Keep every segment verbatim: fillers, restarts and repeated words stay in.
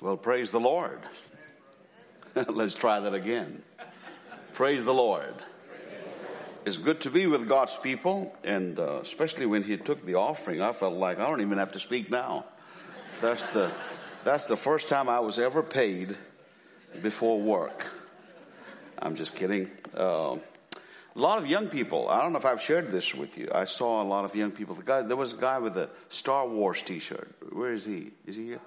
Well, praise the Lord. Let's try that again. Praise the Lord. It's good to be with God's people, and uh, especially when he took the offering, I felt like I don't even have to speak now. That's the that's the first time I was ever paid before work. I'm just kidding. Uh, a lot of young people. I don't know if I've shared this with you. I saw a lot of young people. The guy, there was a guy with a Star Wars T-shirt. Where is he? Is he here?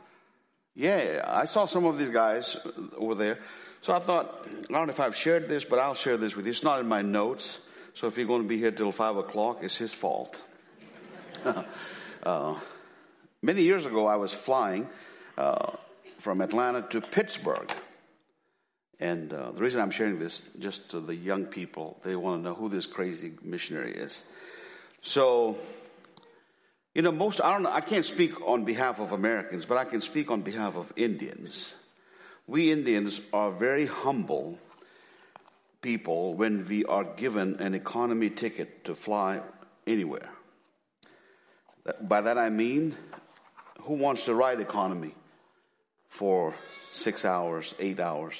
Yeah, I saw some of these guys over there. So I thought, I don't know if I've shared this, but I'll share this with you. It's not in my notes. So if you're going to be here till five o'clock, it's his fault. uh, many years ago, I was flying uh, from Atlanta to Pittsburgh. And uh, the reason I'm sharing this, just to the young people, they want to know who this crazy missionary is. So, you know, most, I don't know, I can't speak on behalf of Americans, but I can speak on behalf of Indians. We Indians are very humble people when we are given an economy ticket to fly anywhere. By that I mean, who wants to ride economy for six hours, eight hours?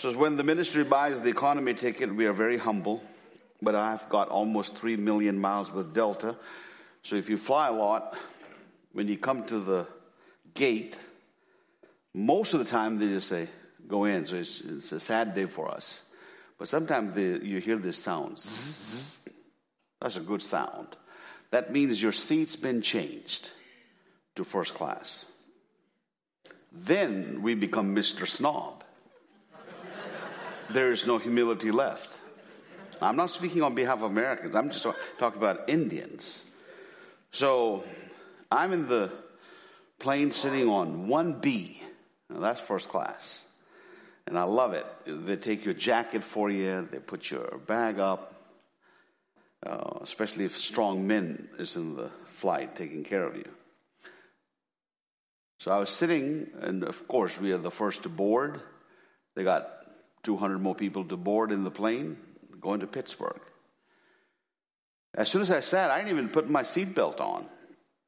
So when the ministry buys the economy ticket, we are very humble. But I've got almost three million miles with Delta. So if you fly a lot, when you come to the gate, most of the time they just say, go in. So it's, it's a sad day for us. But sometimes they, you hear this sound. Zzz, zzz. That's a good sound. That means your seat's been changed to first class. Then we become Mister Snob. There is no humility left. I'm not speaking on behalf of Americans. I'm just talking about Indians. So I'm in the plane sitting on one B. Now that's first class. And I love it. They take your jacket for you. They put your bag up. Uh, especially if strong men is in the flight taking care of you. So I was sitting, and of course we are the first to board. They got two hundred more people to board in the plane going to Pittsburgh. As soon as I sat, I didn't even put my seatbelt on.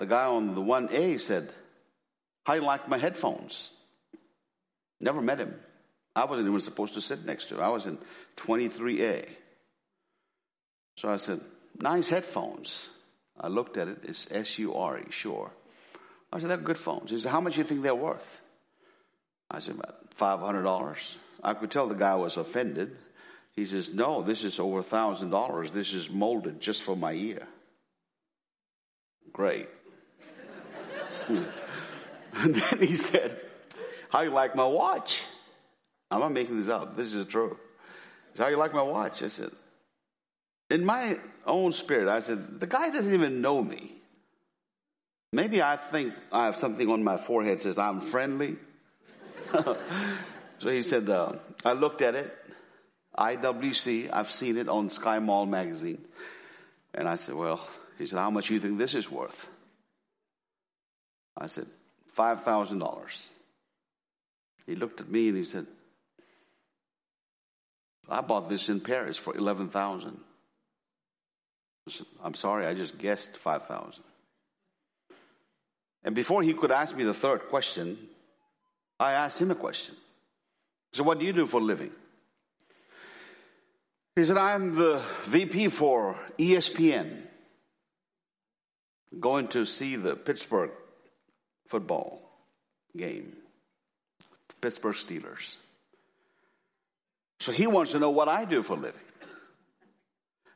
The guy on the one A said, "How you like my headphones?" Never met him. I wasn't even supposed to sit next to him. I was in twenty-three A. So I said, "Nice headphones." I looked at it. It's S U R E, sure. I said, "They're good phones." He said, "How much do you think they're worth?" I said, "About five hundred dollars. I could tell the guy was offended. He says, "No, this is over one thousand dollars. This is molded just for my ear." Great. And then he said, "How you like my watch?" I'm not making this up. This is true. He said, "How you like my watch?" I said, in my own spirit, I said, the guy doesn't even know me. Maybe I think I have something on my forehead that says I'm friendly. So he said, uh, I looked at it, I W C, I've seen it on Sky Mall magazine. And I said, well, he said, "How much do you think this is worth?" I said, five thousand dollars. He looked at me and he said, "I bought this in Paris for eleven thousand dollars. I said, "I'm sorry, I just guessed five thousand dollars. And before he could ask me the third question, I asked him a question. So what do you do for a living? He said, "I'm the V P for E S P N. Going to see the Pittsburgh football game. Pittsburgh Steelers." So he wants to know what I do for a living.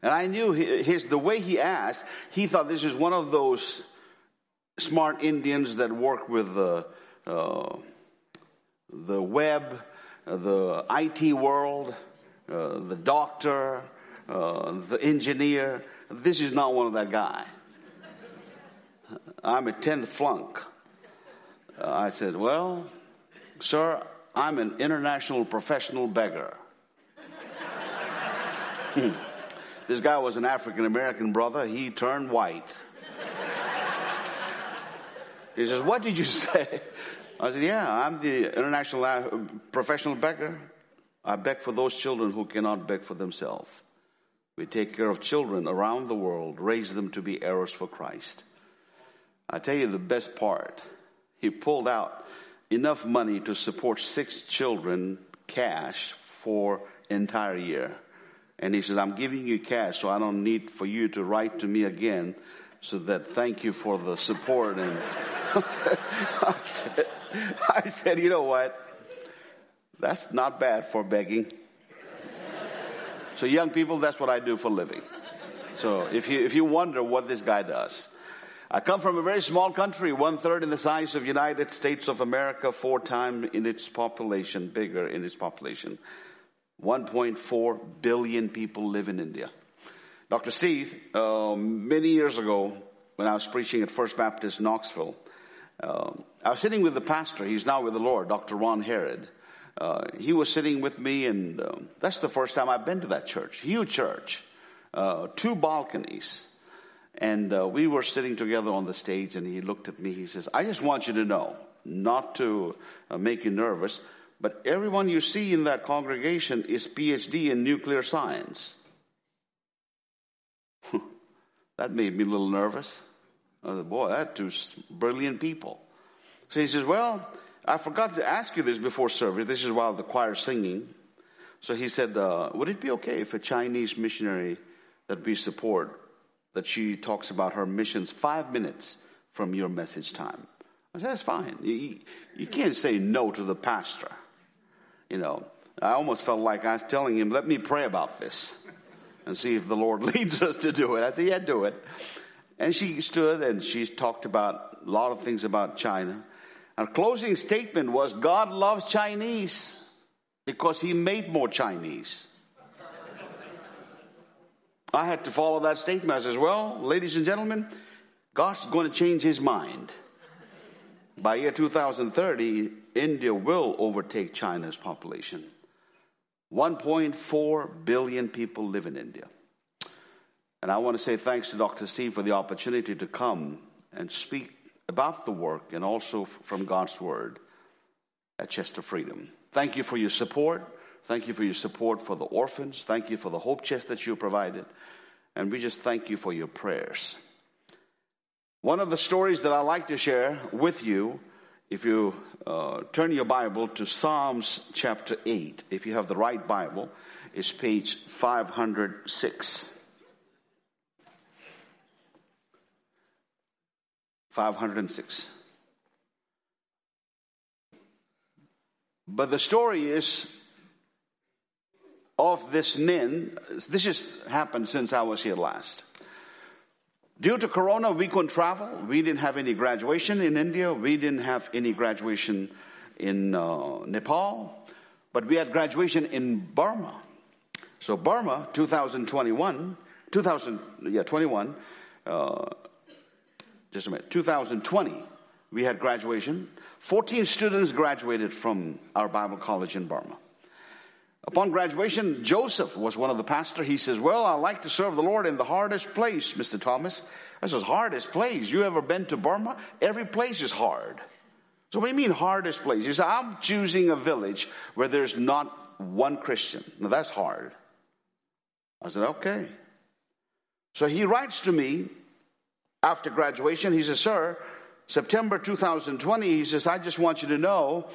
And I knew his, the way he asked, he thought this is one of those smart Indians that work with the, uh, the web, the I T world, uh, the doctor, uh, the engineer. This is not one of that guy. I'm a tenth flunk. Uh, I said, "Well, sir, I'm an international professional beggar." This guy was an African-American brother. He turned white. He says, "What did you say?" I said, "Yeah, I'm the international professional beggar. I beg for those children who cannot beg for themselves. We take care of children around the world, raise them to be heirs for Christ." I tell you the best part. He pulled out enough money to support six children cash for entire year. And he says, I'm giving you cash, so I don't need for you to write to me again, so that thank you for the support. And I said, I said, you know what? That's not bad for begging. So young people, that's what I do for a living. So if you if you wonder what this guy does, I come from a very small country, one third in the size of United States of America, four times in its population, bigger in its population. one point four billion people live in India. Doctor Steve, uh, many years ago, when I was preaching at First Baptist Knoxville, uh, I was sitting with the pastor. He's now with the Lord, Doctor Ron Herod. Uh, he was sitting with me, and uh, that's the first time I've been to that church. Huge church, uh, two balconies. And uh, we were sitting together on the stage, and he looked at me. He says, I just want you to know, not to uh, make you nervous, but everyone you see in that congregation is P H D in nuclear science. That made me a little nervous. I said, boy, that two brilliant people. So he says, well, I forgot to ask you this before service. This is while the choir singing. So he said, uh, would it be okay if a Chinese missionary that we support, that she talks about her missions five minutes from your message time? I said, that's fine. You, you can't say no to the pastor. You know, I almost felt like I was telling him, let me pray about this and see if the Lord leads us to do it. I said, yeah, do it. And she stood and she talked about a lot of things about China. Her closing statement was, God loves Chinese because he made more Chinese. I had to follow that statement. I says, well, ladies and gentlemen, God's going to change his mind. By year two thousand thirty, India will overtake China's population. one point four billion people live in India. And I want to say thanks to Doctor Steve for the opportunity to come and speak about the work and also from God's Word at Chester Freedom. Thank you for your support. Thank you for your support for the orphans. Thank you for the hope chest that you provided. And we just thank you for your prayers. One of the stories that I like to share with you, if you uh, turn your Bible to Psalms chapter eight, if you have the right Bible, is page five hundred six. five hundred six. But the story is of this men. This has happened since I was here last. Due to Corona, we couldn't travel. We didn't have any graduation in India. We didn't have any graduation in uh, Nepal. But we had graduation in Burma. So Burma, twenty twenty-one, two thousand, yeah, twenty-one, uh, Just a minute. two thousand twenty, we had graduation. fourteen students graduated from our Bible college in Burma. Upon graduation, Joseph was one of the pastors. He says, well, I like to serve the Lord in the hardest place, Mister Thomas. I says, hardest place? You ever been to Burma? Every place is hard. So what do you mean hardest place? He says, I'm choosing a village where there's not one Christian. Now, that's hard. I said, okay. So he writes to me. After graduation, he says, sir, September two thousand twenty, he says, I just want you to know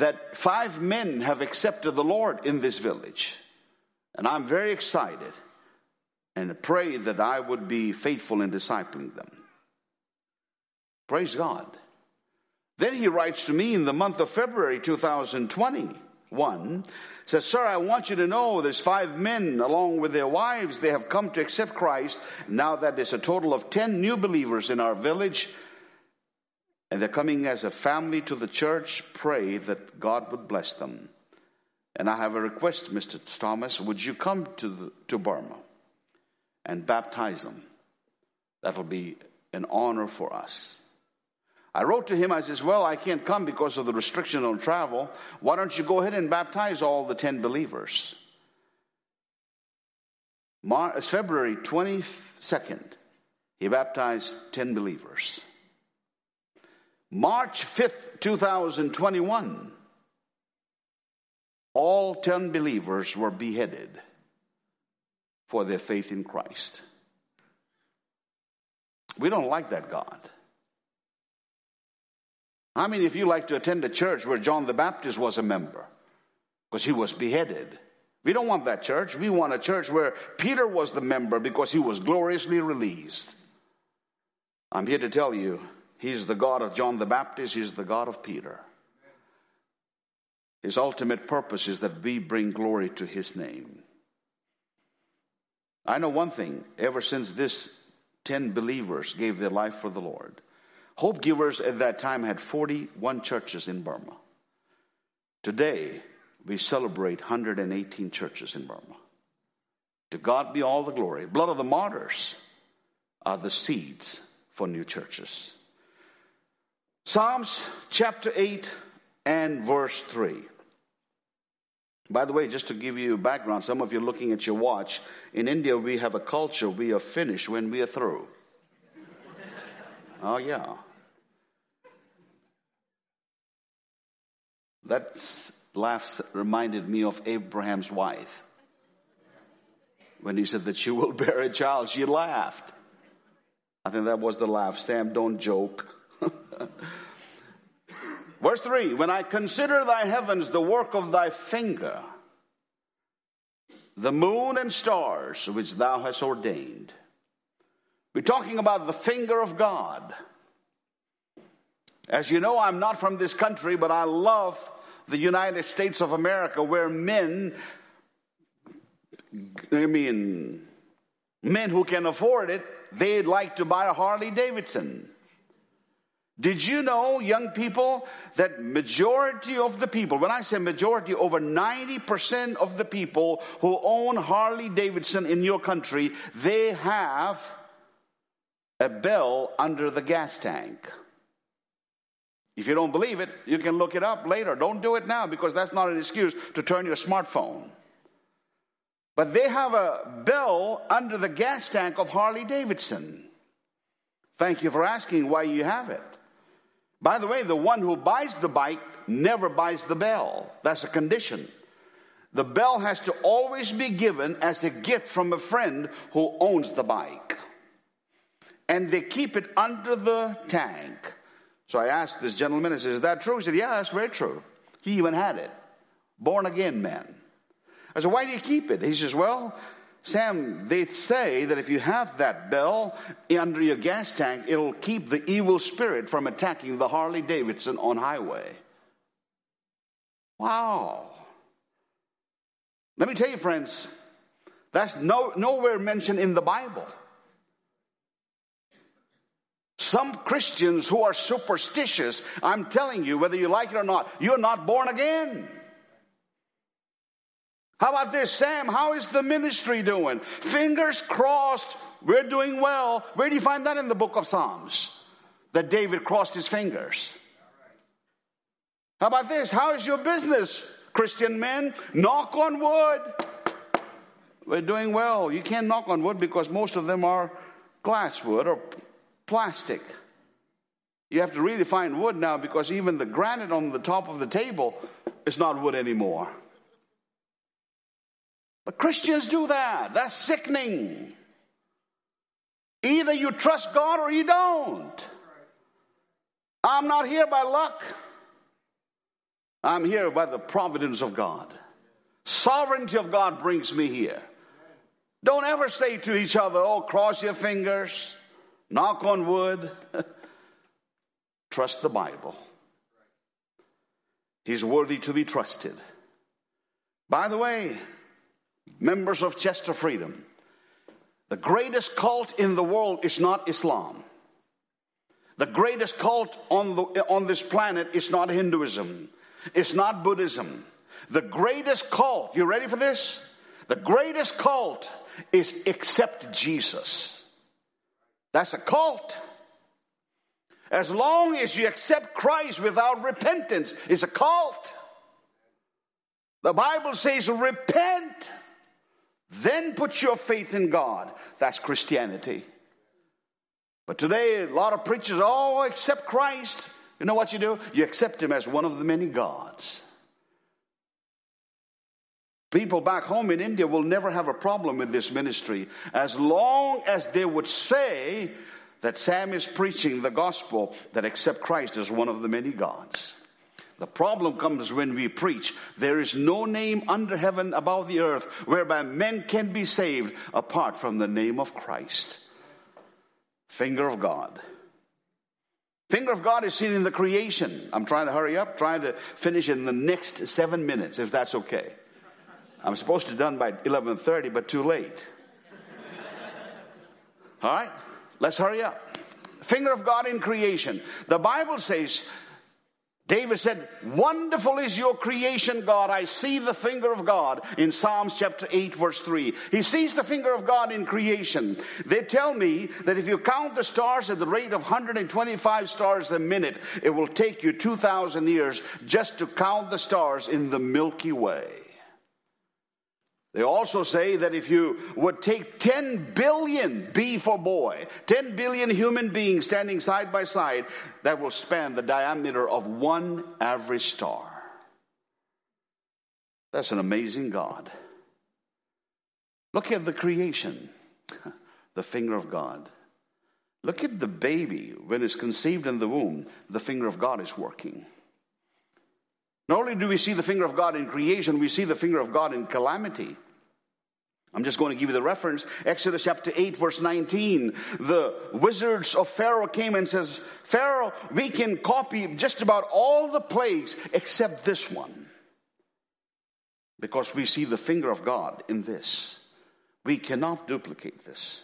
that five men have accepted the Lord in this village. And I'm very excited and pray that I would be faithful in discipling them. Praise God. Then he writes to me in the month of February two thousand twenty-one, says, sir, I want you to know there's five men along with their wives. They have come to accept Christ. Now that there's a total of ten new believers in our village. And they're coming as a family to the church. Pray that God would bless them. And I have a request, Mister Thomas. Would you come to, the, to Burma and baptize them? That'll be an honor for us. I wrote to him, I says, well, I can't come because of the restriction on travel. Why don't you go ahead and baptize all the ten believers? Mar- February twenty-second, he baptized ten believers. March fifth, two thousand twenty-one, all ten believers were beheaded for their faith in Christ. We don't like that God. How many of you like to attend a church where John the Baptist was a member? Because he was beheaded. We don't want that church. We want a church where Peter was the member because he was gloriously released. I'm here to tell you, he's the God of John the Baptist. He's the God of Peter. His ultimate purpose is that we bring glory to his name. I know one thing. Ever since this ten believers gave their life for the Lord, Hope Givers at that time had forty-one churches in Burma. Today, we celebrate one hundred eighteen churches in Burma. To God be all the glory. Blood of the martyrs are the seeds for new churches. Psalms chapter eight and verse three. By the way, just to give you background, some of you are looking at your watch. In India, we have a culture, we are finished when we are through. Oh, yeah. That's... Laughs reminded me of Abraham's wife. When he said that she will bear a child, she laughed. I think that was the laugh. Sam, don't joke. Verse three, when I consider thy heavens, the work of thy finger, the moon and stars which thou hast ordained. We're talking about the finger of God. As you know, I'm not from this country, but I love the United States of America, where men, I mean, men who can afford it, they'd like to buy a Harley Davidson. Did you know, young people, that majority of the people, when I say majority, over ninety percent of the people who own Harley Davidson in your country, they have a bell under the gas tank. If you don't believe it, you can look it up later. Don't do it now, because that's not an excuse to turn your smartphone. But they have a bell under the gas tank of Harley Davidson. Thank you for asking why you have it. By the way, the one who buys the bike never buys the bell. That's a condition. The bell has to always be given as a gift from a friend who owns the bike. And they keep it under the tank. So I asked this gentleman, I said, is that true? He said, yeah, that's very true. He even had it. Born again man. I said, why do you keep it? He says, well, Sam, they say that if you have that bell under your gas tank, it'll keep the evil spirit from attacking the Harley Davidson on highway. Wow. Let me tell you, friends, that's no, nowhere mentioned in the Bible. Some Christians who are superstitious, I'm telling you, whether you like it or not, you're not born again. How about this, Sam? How is the ministry doing? Fingers crossed, we're doing well. Where do you find that in the book of Psalms? That David crossed his fingers. How about this? How is your business, Christian men? Knock on wood. We're doing well. You can't knock on wood because most of them are glass wood or plastic. You have to really find wood now, because even the granite on the top of the table is not wood anymore. But Christians do that. That's sickening. Either you trust God or you don't. I'm not here by luck. I'm here by the providence of God. Sovereignty of God brings me here. Don't ever say to each other, oh, cross your fingers. Knock on wood. Trust the Bible. He's worthy to be trusted. By the way, members of Chester Freedom, the greatest cult in the world is not Islam. The greatest cult on the, on this planet is not Hinduism. It's not Buddhism. The greatest cult, you ready for this? The greatest cult is Accept Jesus. That's a cult. As long as you accept Christ without repentance, it's a cult. The Bible says, repent, then put your faith in God. That's Christianity. But today, a lot of preachers, oh, accept Christ. You know what you do? You accept him as one of the many gods. People back home in India will never have a problem with this ministry as long as they would say that Sam is preaching the gospel that except Christ is one of the many gods. The problem comes when we preach, there is no name under heaven above the earth whereby men can be saved apart from the name of Christ. Finger of God. Finger of God is seen in the creation. I'm trying to hurry up, trying to finish in the next seven minutes, if that's okay. I'm supposed to be done by eleven thirty, but too late. All right, let's hurry up. Finger of God in creation. The Bible says, David said, wonderful is your creation, God. I see the finger of God in Psalms chapter eight, verse three. He sees the finger of God in creation. They tell me that if you count the stars at the rate of one hundred twenty-five stars a minute, it will take you two thousand years just to count the stars in the Milky Way. They also say that if you would take ten billion, B for boy, ten billion human beings standing side by side, that will span the diameter of one average star. That's an amazing God. Look at the creation, the finger of God. Look at the baby when it's conceived in the womb, the finger of God is working. Not only do we see the finger of God in creation, we see the finger of God in calamity. I'm just going to give you the reference. Exodus chapter eight, verse nineteen. The wizards of Pharaoh came and says, Pharaoh, we can copy just about all the plagues except this one. Because we see the finger of God in this. We cannot duplicate this.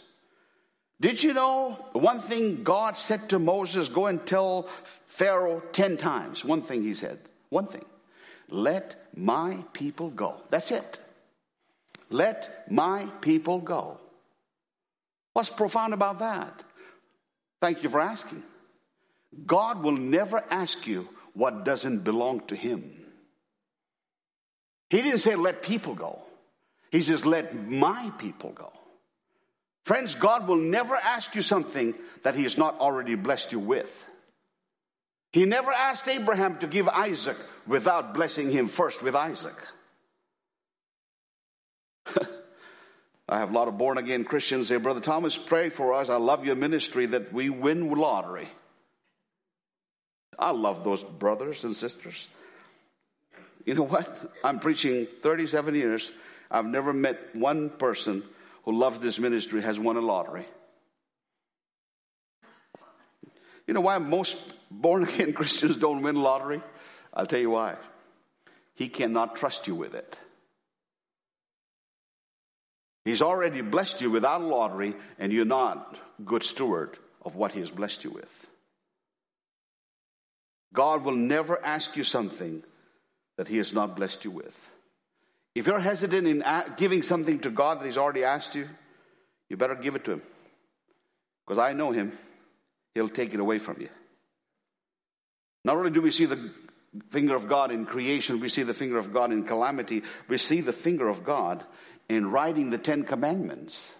Did you know one thing God said to Moses? Go and tell Pharaoh ten times. One thing he said. One thing, let my people go. That's it. Let my people go. What's profound about that? Thank you for asking. God will never ask you what doesn't belong to him. He didn't say let people go. He says let my people go. Friends, God will never ask you something that he has not already blessed you with. He never asked Abraham to give Isaac without blessing him first with Isaac. I have a lot of born-again Christians here. Brother Thomas, pray for us. I love your ministry that we win lottery. I love those brothers and sisters. You know what? I'm preaching thirty-seven years. I've never met one person who loves this ministry has won a lottery. You know why most born-again Christians don't win lottery? I'll tell you why. He cannot trust you with it. He's already blessed you without a lottery, and you're not a good steward of what he has blessed you with. God will never ask you something that he has not blessed you with. If you're hesitant in giving something to God that he's already asked you, you better give it to him. Because I know him. He'll take it away from you. Not only do we see the finger of God in creation, we see the finger of God in calamity. We see the finger of God in writing the Ten Commandments.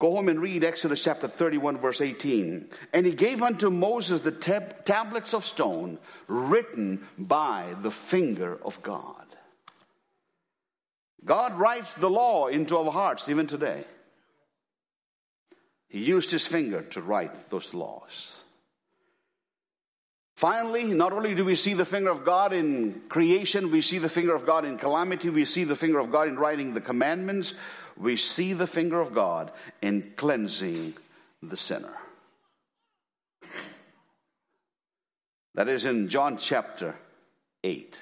Go home and read Exodus chapter thirty-one, verse eighteen. And he gave unto Moses the tab- tablets of stone written by the finger of God. God writes the law into our hearts even today. He used his finger to write those laws. Finally, not only do we see the finger of God in creation, we see the finger of God in calamity, we see the finger of God in writing the commandments, we see the finger of God in cleansing the sinner. That is in John chapter eight.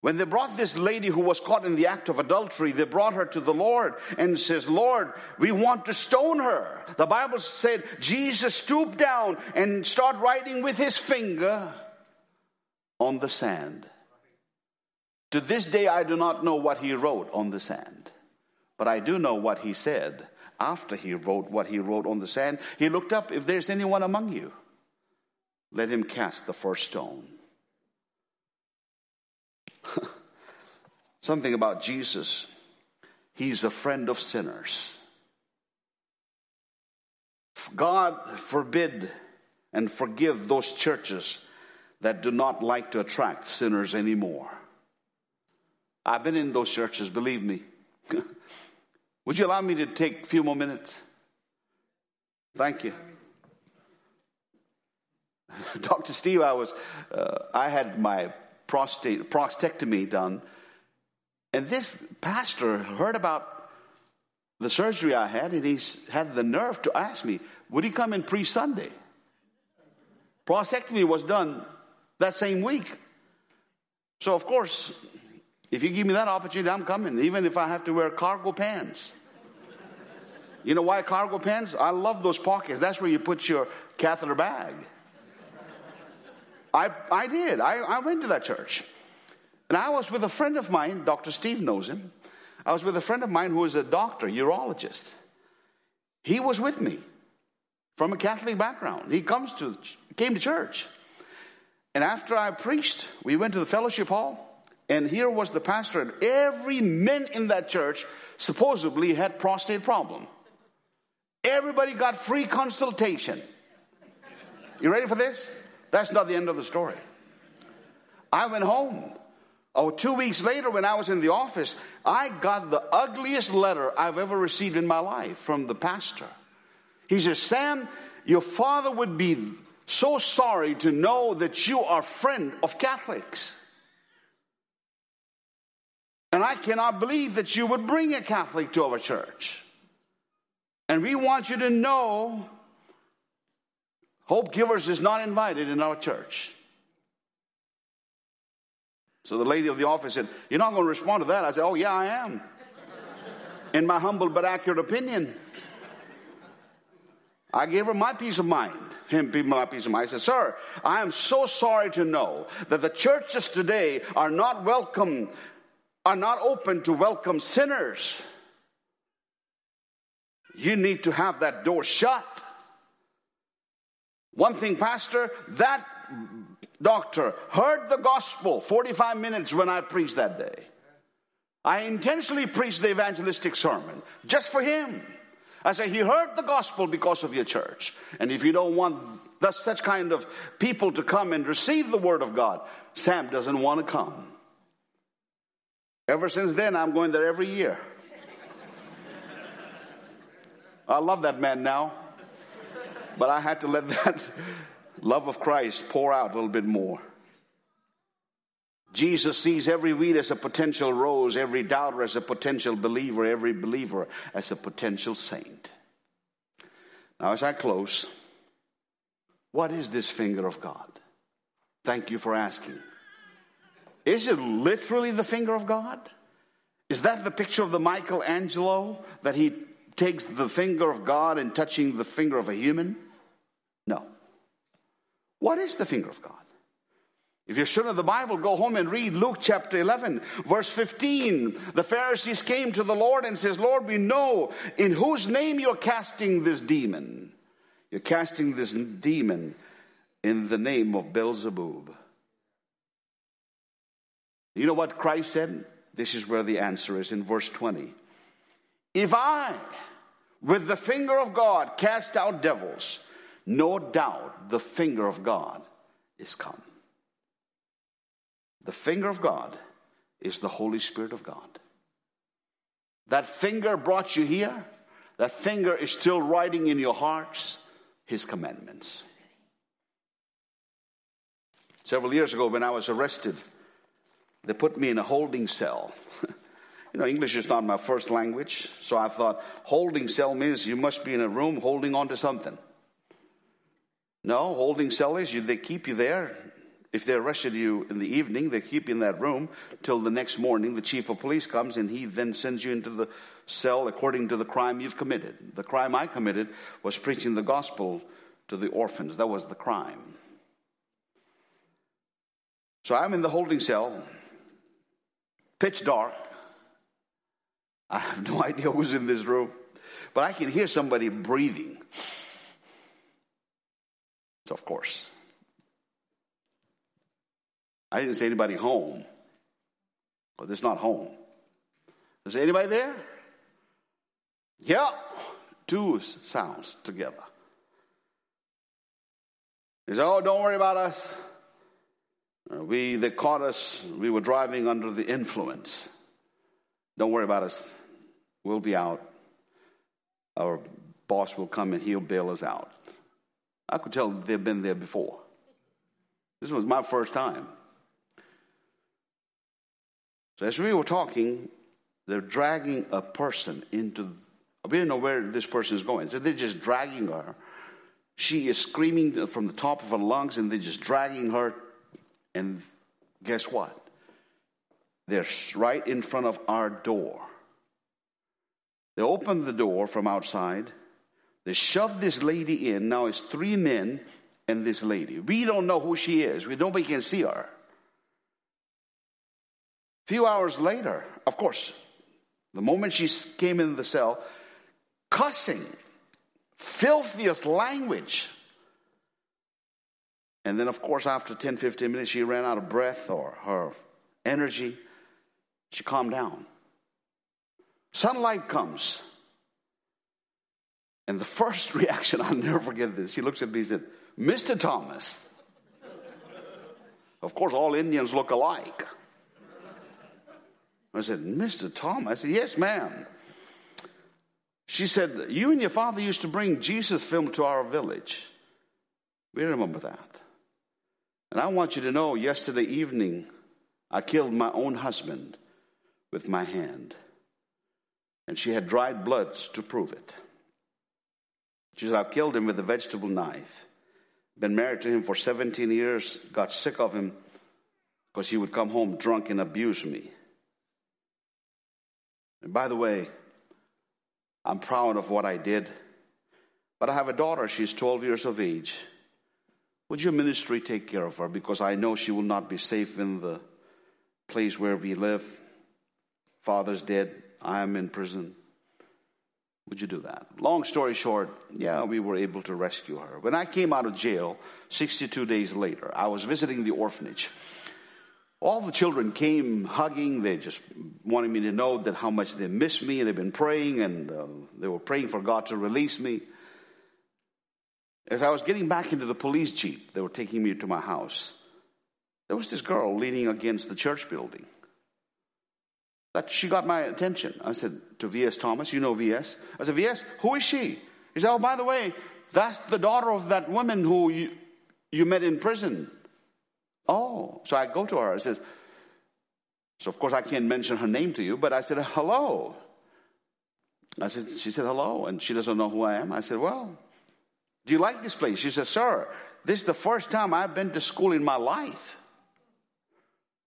When they brought this lady who was caught in the act of adultery, they brought her to the Lord and says, Lord, we want to stone her. The Bible said Jesus stooped down and started writing with his finger on the sand. To this day, I do not know what he wrote on the sand. But I do know what he said after he wrote what he wrote on the sand. He looked up, if there's anyone among you, let him cast the first stone. Something about Jesus. He's a friend of sinners. God forbid and forgive those churches that do not like to attract sinners anymore. I've been in those churches, believe me. Would you allow me to take a few more minutes? Thank you. Doctor Steve, I was, uh, I had my prostate prostatectomy done, and this pastor heard about the surgery I had, and he had the nerve to ask me, would he come and preach Sunday? Prostatectomy was done that same week. So, of course, if you give me that opportunity, I'm coming, even if I have to wear cargo pants. You know why cargo pants? I love those pockets. That's where you put your catheter bag. I, I did. I, I went to that church. And I was with a friend of mine, Doctor Steve knows him. I was with a friend of mine who is a doctor, urologist. He was with me from a Catholic background. He comes to came to church. And after I preached, we went to the fellowship hall. And here was the pastor. And every man in that church supposedly had prostate problem. Everybody got free consultation. You ready for this? That's not the end of the story. I went home. Oh, two weeks later when I was in the office, I got the ugliest letter I've ever received in my life from the pastor. He says, Sam, your father would be so sorry to know that you are a friend of Catholics. And I cannot believe that you would bring a Catholic to our church. And we want you to know Hope Givers is not invited in our church. So the lady of the office said, you're not going to respond to that. I said, oh, yeah, I am. In my humble but accurate opinion. I gave her my peace of mind. Him my peace of mind. I said, sir, I am so sorry to know that the churches today are not welcome, are not open to welcome sinners. You need to have that door shut. One thing, pastor, that doctor heard the gospel forty-five minutes when I preached that day. I intentionally preached the evangelistic sermon just for him. I said, he heard the gospel because of your church. And if you don't want the, such kind of people to come and receive the word of God, Sam doesn't want to come. Ever since then, I'm going there every year. I love that man now. But I had to let that love of Christ pour out a little bit more. Jesus sees every weed as a potential rose, every doubter as a potential believer, every believer as a potential saint. Now, as I close, what is this finger of God? Thank you for asking. Is it literally the finger of God? Is that the picture of the Michelangelo that he takes the finger of God and touching the finger of a human? No. What is the finger of God? If you're sure of the Bible, go home and read Luke chapter eleven, verse fifteen. The Pharisees came to the Lord and says, Lord, we know in whose name you're casting this demon. You're casting this demon in the name of Beelzebub. You know what Christ said? This is where the answer is in verse twenty. If I, with the finger of God, cast out devils, no doubt the finger of God is come. The finger of God is the Holy Spirit of God. That finger brought you here. That finger is still writing in your hearts His commandments. Several years ago when I was arrested, they put me in a holding cell. You know, English is not my first language, so I thought holding cell means you must be in a room holding on to something. No, holding cell is you, they keep you there. If they arrested you in the evening, they keep you in that room till the next morning. The chief of police comes and he then sends you into the cell according to the crime you've committed. The crime I committed was preaching the gospel to the orphans. That was the crime. So I'm in the holding cell, pitch dark. I have no idea who's in this room, but I can hear somebody breathing. So, of course, I didn't say anybody home, but it's not home. Is there anybody there? Yeah, two sounds together. They said, oh, don't worry about us. We, they caught us. We were driving under the influence. Don't worry about us. We'll be out. Our boss will come and he'll bail us out. I could tell they've been there before. This was my first time. So as we were talking, they're dragging a person into, we didn't know where this person is going. So they're just dragging her. She is screaming from the top of her lungs, and they're just dragging her. And guess what? They're right in front of our door. They opened the door from outside. They shoved this lady in. Now it's three men and this lady. We don't know who she is. We nobody can see her. A few hours later, of course, the moment she came in the cell, cussing, filthiest language. And then, of course, after ten, fifteen minutes, she ran out of breath or her energy. She calmed down. Sunlight comes. And the first reaction, I'll never forget this. She looks at me and said, "Mister Thomas." Of course, all Indians look alike. I said, "Mister Thomas?" I said, "Yes, ma'am." She said, "You and your father used to bring Jesus film to our village. We remember that. And I want you to know, yesterday evening, I killed my own husband with my hand." And she had dried bloods to prove it. She said, "I killed him with a vegetable knife. Been married to him for seventeen years, got sick of him because he would come home drunk and abuse me. And by the way, I'm proud of what I did. But I have a daughter. She's twelve years of age. Would your ministry take care of her? Because I know she will not be safe in the place where we live. Father's dead. I am in prison. Would you do that?" Long story short, yeah, we were able to rescue her. When I came out of jail, sixty-two days later, I was visiting the orphanage. All the children came hugging. They just wanted me to know that how much they missed me. They've been praying, and uh, they were praying for God to release me. As I was getting back into the police jeep, they were taking me to my house. There was this girl leaning against the church building. That she got my attention. I said to V S. Thomas, "You know V S?" I said, "V S, who is she?" He said, "Oh, by the way, that's the daughter of that woman who you, you met in prison." Oh, so I go to her. I says, so of course I can't mention her name to you, but I said, "Hello." I said, she said, "Hello," and she doesn't know who I am. I said, "Well, do you like this place?" She said, "Sir, this is the first time I've been to school in my life.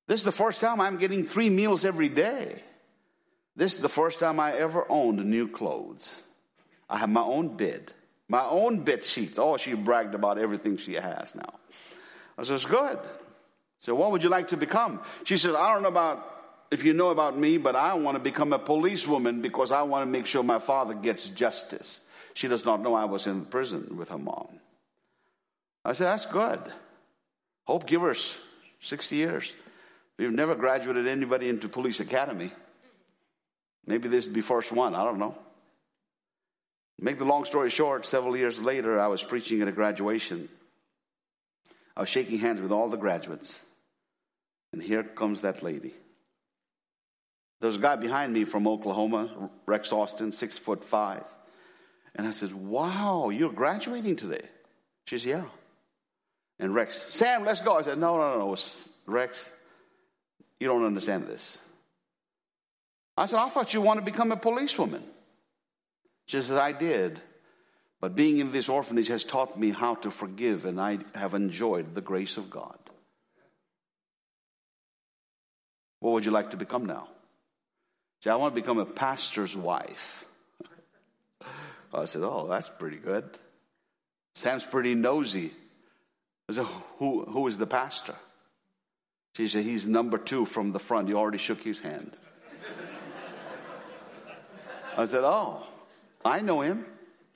This is the first time I'm getting three meals every day. This is the first time I ever owned new clothes. I have my own bed, my own bed sheets." Oh, she bragged about everything she has now. I said, "It's good." So what would you like to become? She said, "I don't know about if you know about me, but I want to become a policewoman because I want to make sure my father gets justice." She does not know I was in prison with her mom. I said, "That's good. Hope Givers, sixty years. We've never graduated anybody into police academy. Maybe this would be first one. I don't know." Make the long story short, several years later, I was preaching at a graduation. I was shaking hands with all the graduates. And here comes that lady. There's a guy behind me from Oklahoma, Rex Austin, six foot five. And I said, "Wow, you're graduating today?" She said, "Yeah." And Rex, "Sam, let's go." I said, no, no, no, "Rex, you don't understand this." I said, "I thought you wanted to become a policewoman." She said, "I did. But being in this orphanage has taught me how to forgive, and I have enjoyed the grace of God. What would you like to become now?" She said, "I want to become a pastor's wife." I said, "Oh, that's pretty good. Sam's pretty nosy." I said, who, who is the pastor?" She said, "He's number two from the front. You already shook his hand." I said, "Oh, I know him.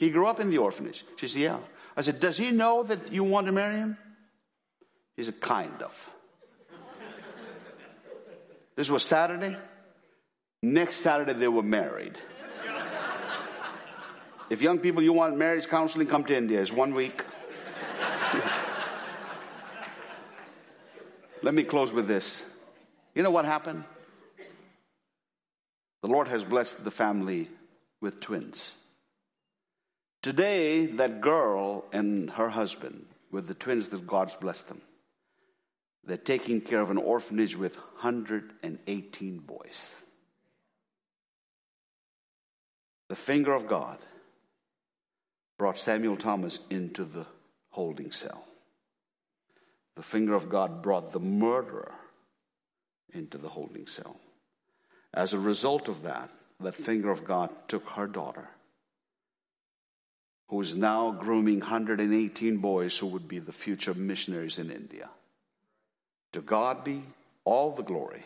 He grew up in the orphanage." She said, "Yeah." I said, "Does he know that you want to marry him?" He said, "Kind of." This was Saturday. Next Saturday, they were married. If young people, you want marriage counseling, come to India. It's one week. Let me close with this. You know what happened? The Lord has blessed the family with twins. Today, that girl and her husband with the twins that God's blessed them, they're taking care of an orphanage with one hundred eighteen boys. The finger of God brought Samuel Thomas into the holding cell. The finger of God brought the murderer into the holding cell. As a result of that, that finger of God took her daughter, who is now grooming one hundred eighteen boys who would be the future missionaries in India. To God be all the glory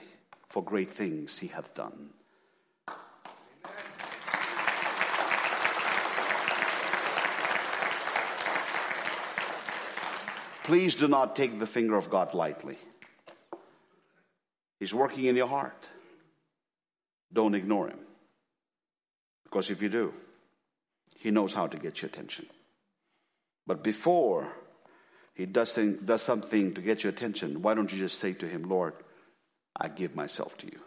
for great things he hath done. Please do not take the finger of God lightly. He's working in your heart. Don't ignore him. Because if you do, he knows how to get your attention. But before he does, thing, does something to get your attention, why don't you just say to him, Lord, I give myself to you.